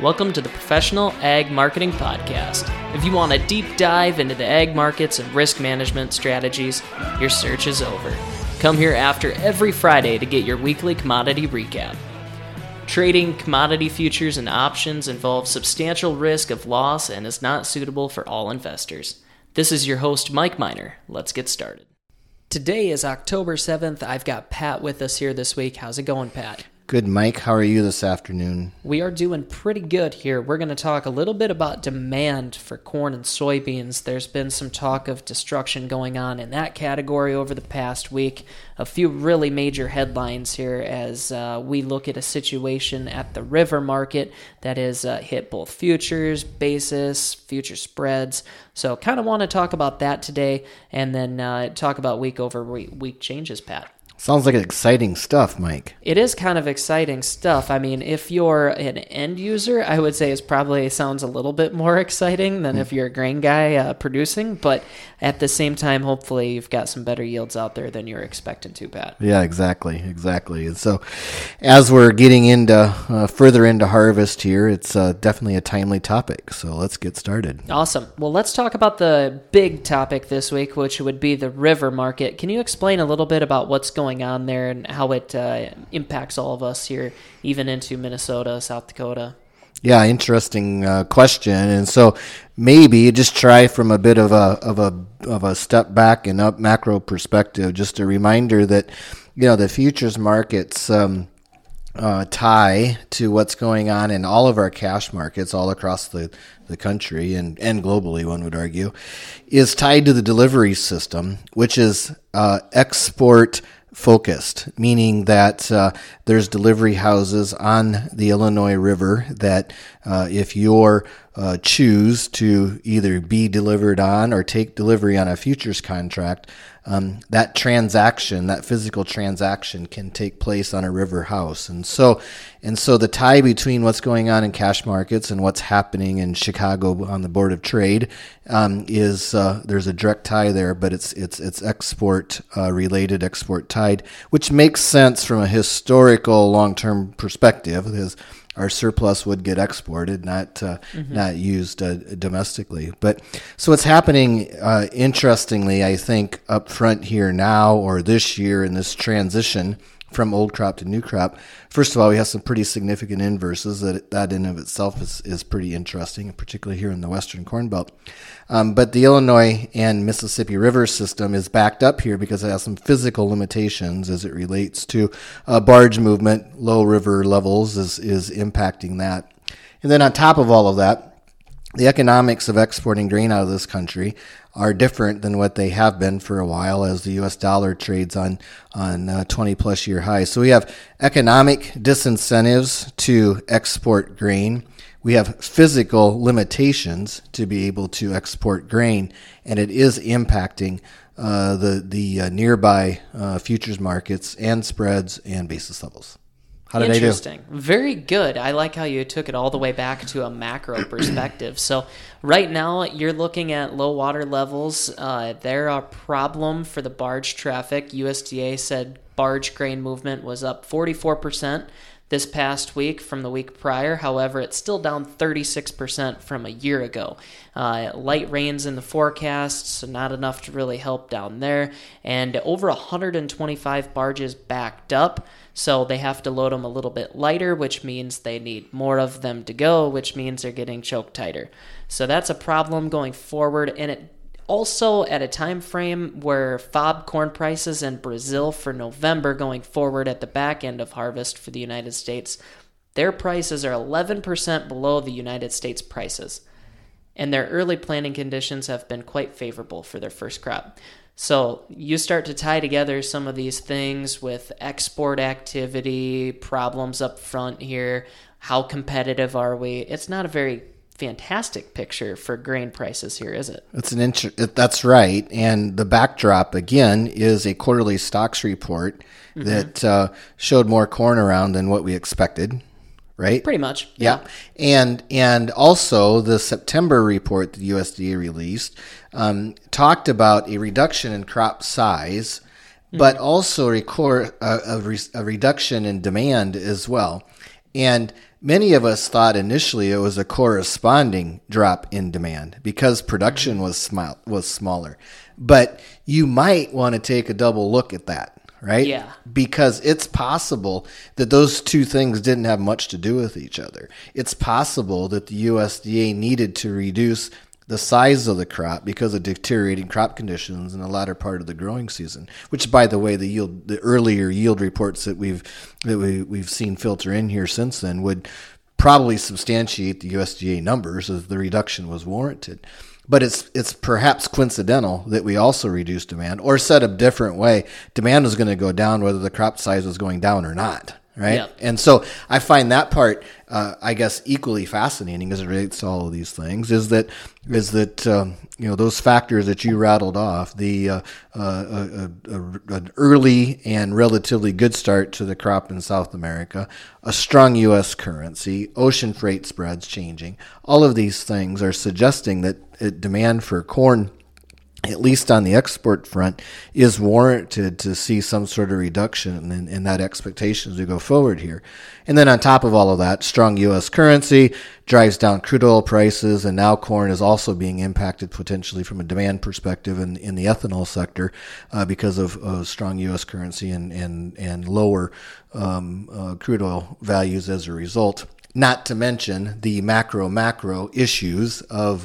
Welcome to the Professional Ag Marketing Podcast. If you want a deep dive into the ag markets and risk management strategies, your search is over. Come here after every Friday to get your weekly commodity recap. Trading commodity futures and options involves substantial risk of loss and is not suitable for all investors. This is your host, Mike Minor. Let's get started. Today is October 7th. I've got Pat with us here this week. How's it going, Pat? Good, Mike. How are you this afternoon? We are doing pretty good here. We're going to talk a little bit about demand for corn and soybeans. There's been some talk of destruction going on in that category over the past week. A few really major headlines here as we look at a situation at the river market that has hit both futures, basis, future spreads. So kind of want to talk about that today and then talk about week-over-week changes, Pat. Sounds like exciting stuff, Mike. It is kind of exciting stuff. I mean, if you're an end user, I would say it probably sounds a little bit more exciting than if you're a grain guy producing. But at the same time, hopefully you've got some better yields out there than you're expecting to, Pat. Yeah, exactly. And so as we're getting into further into harvest here, it's definitely a timely topic. So let's get started. Awesome. Well, let's talk about the big topic this week, which would be the river market. Can you explain a little bit about what's going on there and how it impacts all of us here, even into Minnesota, South Dakota? Yeah, interesting question. And so maybe just try from a bit of a step back and up macro perspective. Just a reminder that the futures markets tie to what's going on in all of our cash markets all across the country and globally, one would argue, is tied to the delivery system, which is export focused, meaning that there's delivery houses on the Illinois River that if you're choose to either be delivered on or take delivery on a futures contract, that transaction, that physical transaction, can take place on a river house. And so the tie between what's going on in cash markets and what's happening in Chicago on the Board of Trade is there's a direct tie there, but it's export related, export tied, which makes sense from a historical long-term perspective, because our surplus would get exported, not used domestically. But so what's happening, interestingly, I think up front here now or this year in this transition from old crop to new crop, first of all, we have some pretty significant inverses that in of itself is pretty interesting, particularly here in the Western Corn Belt. But the Illinois and Mississippi River system is backed up here because it has some physical limitations as it relates to barge movement. Low river levels is impacting that. And then on top of all of that, the economics of exporting grain out of this country are different than what they have been for a while as the U.S. dollar trades on 20-plus year highs. So we have economic disincentives to export grain. We have physical limitations to be able to export grain, and it is impacting the nearby futures markets and spreads and basis levels. How did I do? Interesting. Very good. I like how you took it all the way back to a macro perspective. So right now you're looking at low water levels. They're a problem for the barge traffic. USDA said barge grain movement was up 44% this past week from the week prior. However, it's still down 36% from a year ago. Light rains in the forecast, so not enough to really help down there. And over 125 barges backed up, so they have to load them a little bit lighter, which means they need more of them to go, which means they're getting choked tighter. So that's a problem going forward, and it also at a time frame where FOB corn prices in Brazil for November going forward at the back end of harvest for the United States, their prices are 11% below the United States prices, and their early planting conditions have been quite favorable for their first crop. So you start to tie together some of these things with export activity, problems up front here, how competitive are we? It's not a very fantastic picture for grain prices here, is it? That's right. And the backdrop, again, is a quarterly stocks report that showed more corn around than what we expected, right? Pretty much. Yeah. And also the September report that the USDA released talked about a reduction in crop size, but also a reduction in demand as well. And many of us thought initially it was a corresponding drop in demand because production was smaller. But you might want to take a double look at that, right? Yeah. Because it's possible that those two things didn't have much to do with each other. It's possible that the USDA needed to reduce the size of the crop because of deteriorating crop conditions in the latter part of the growing season, which, by the way, the earlier yield reports that we've seen filter in here since then would probably substantiate the USDA numbers as the reduction was warranted. But it's perhaps coincidental that we also reduced demand, or said a different way, demand was going to go down whether the crop size was going down or not. Right. Yep. And so I find that part, I guess, equally fascinating as it relates to all of these things, is that you know, those factors that you rattled off, the an early and relatively good start to the crop in South America, a strong U.S. currency, ocean freight spreads changing, all of these things are suggesting that demand for corn, at least on the export front, is warranted to see some sort of reduction in that expectation as we go forward here. And then on top of all of that, strong U.S. currency drives down crude oil prices, and now corn is also being impacted potentially from a demand perspective in the ethanol sector because of strong U.S. currency and lower crude oil values as a result. Not to mention the macro issues of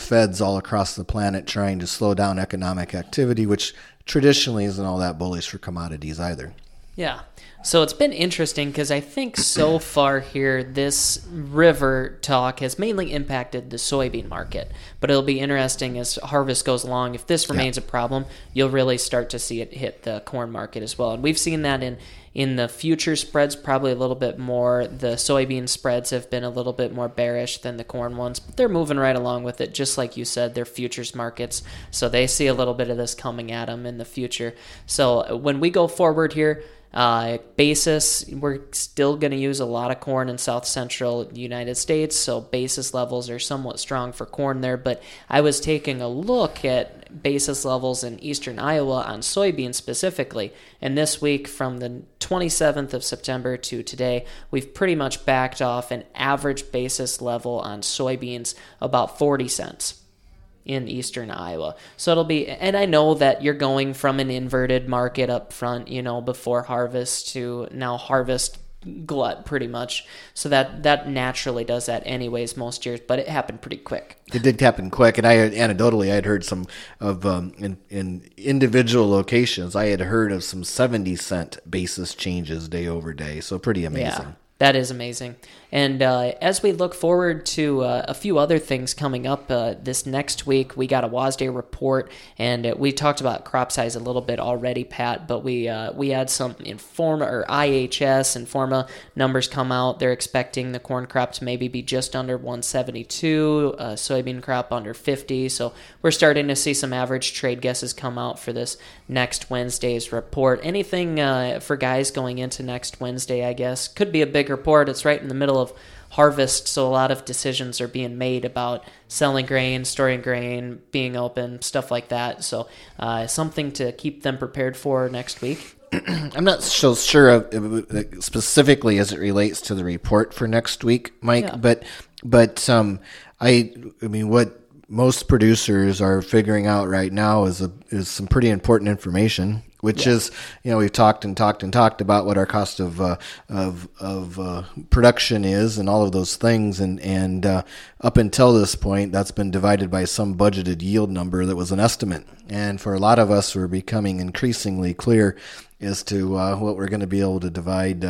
feds all across the planet trying to slow down economic activity, which traditionally isn't all that bullish for commodities either. Yeah. So it's been interesting because I think so far here, this river talk has mainly impacted the soybean market. But it'll be interesting as harvest goes along. If this remains a problem, you'll really start to see it hit the corn market as well. And we've seen that in the future spreads, probably a little bit more. The soybean spreads have been a little bit more bearish than the corn ones, but they're moving right along with it, just like you said. They're futures markets, so they see a little bit of this coming at them in the future. So when we go forward here, basis, we're still going to use a lot of corn in South Central United States, so basis levels are somewhat strong for corn there. But I was taking a look at basis levels in Eastern Iowa on soybeans specifically, and this week from the 27th of September to today, we've pretty much backed off an average basis level on soybeans about 40 cents. In Eastern Iowa. So it'll be, and I know that you're going from an inverted market up front, you know, before harvest to now harvest glut pretty much. So that naturally does that anyways most years, but it happened pretty quick. It did happen quick, and I had heard some of in individual locations, I had heard of some 70-cent basis changes day over day. So pretty amazing. Yeah. That is amazing. And as we look forward to a few other things coming up this next week, we got a WASDE report, and we talked about crop size a little bit already, Pat, but we had some Informa or IHS Informa numbers come out. They're expecting the corn crop to maybe be just under 172, soybean crop under 50. So we're starting to see some average trade guesses come out for this next Wednesday's report. Anything for guys going into next Wednesday, I guess, could be a big report. It's right in the middle of harvest, so a lot of decisions are being made about selling grain, storing grain, being open, stuff like that. So something to keep them prepared for next week. I'm not so sure of, specifically as it relates to the report for next week, Mike, but I mean what most producers are figuring out right now is some pretty important information, which is, you know, we've talked about what our cost of production is and all of those things, and up until this point, that's been divided by some budgeted yield number that was an estimate. And for a lot of us, we're becoming increasingly clear as to what we're going to be able to divide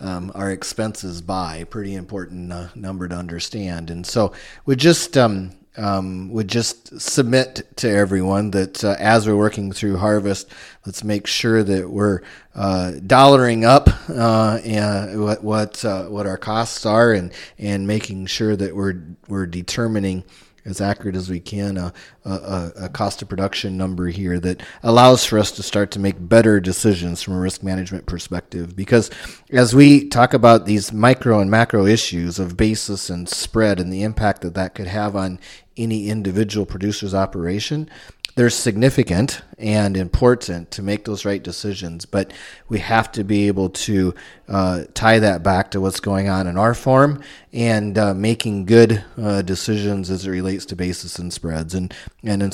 our expenses by. Pretty important number to understand. And so we just would just submit to everyone that as we're working through harvest, let's make sure that we're dollaring up what our costs are, and making sure that we're determining as accurate as we can a cost of production number here that allows for us to start to make better decisions from a risk management perspective. Because as we talk about these micro and macro issues of basis and spread and the impact that could have on any individual producer's operation, they're significant and important to make those right decisions, but we have to be able to tie that back to what's going on in our farm and making good decisions as it relates to basis and spreads. And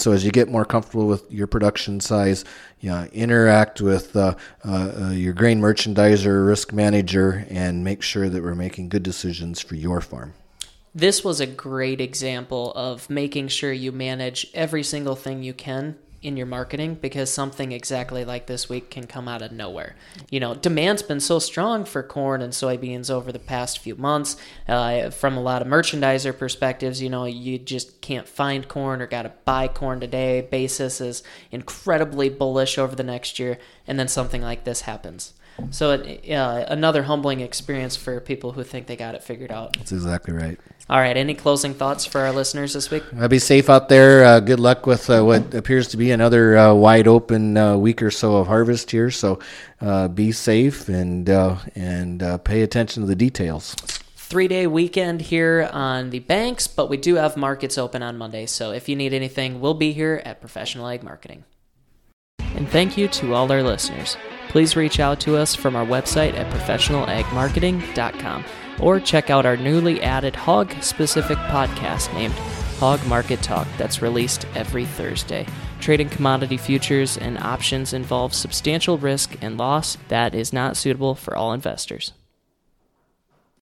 so as you get more comfortable with your production size, you know, interact with your grain merchandiser, risk manager, and make sure that we're making good decisions for your farm. This was a great example of making sure you manage every single thing you can in your marketing, because something exactly like this week can come out of nowhere. You know, demand's been so strong for corn and soybeans over the past few months. From a lot of merchandiser perspectives, you know, you just can't find corn or got to buy corn today. Basis is incredibly bullish over the next year, and then something like this happens. So another humbling experience for people who think they got it figured out. That's exactly right. All right, any closing thoughts for our listeners this week? Be safe out there. Good luck with what appears to be another wide-open week or so of harvest here. So be safe and pay attention to the details. 3-day weekend here on the banks, but we do have markets open on Monday. So if you need anything, we'll be here at Professional Ag Marketing. And thank you to all our listeners. Please reach out to us from our website at professionalagmarketing.com. Or check out our newly added hog-specific podcast named Hog Market Talk that's released every Thursday. Trading commodity futures and options involves substantial risk and loss that is not suitable for all investors.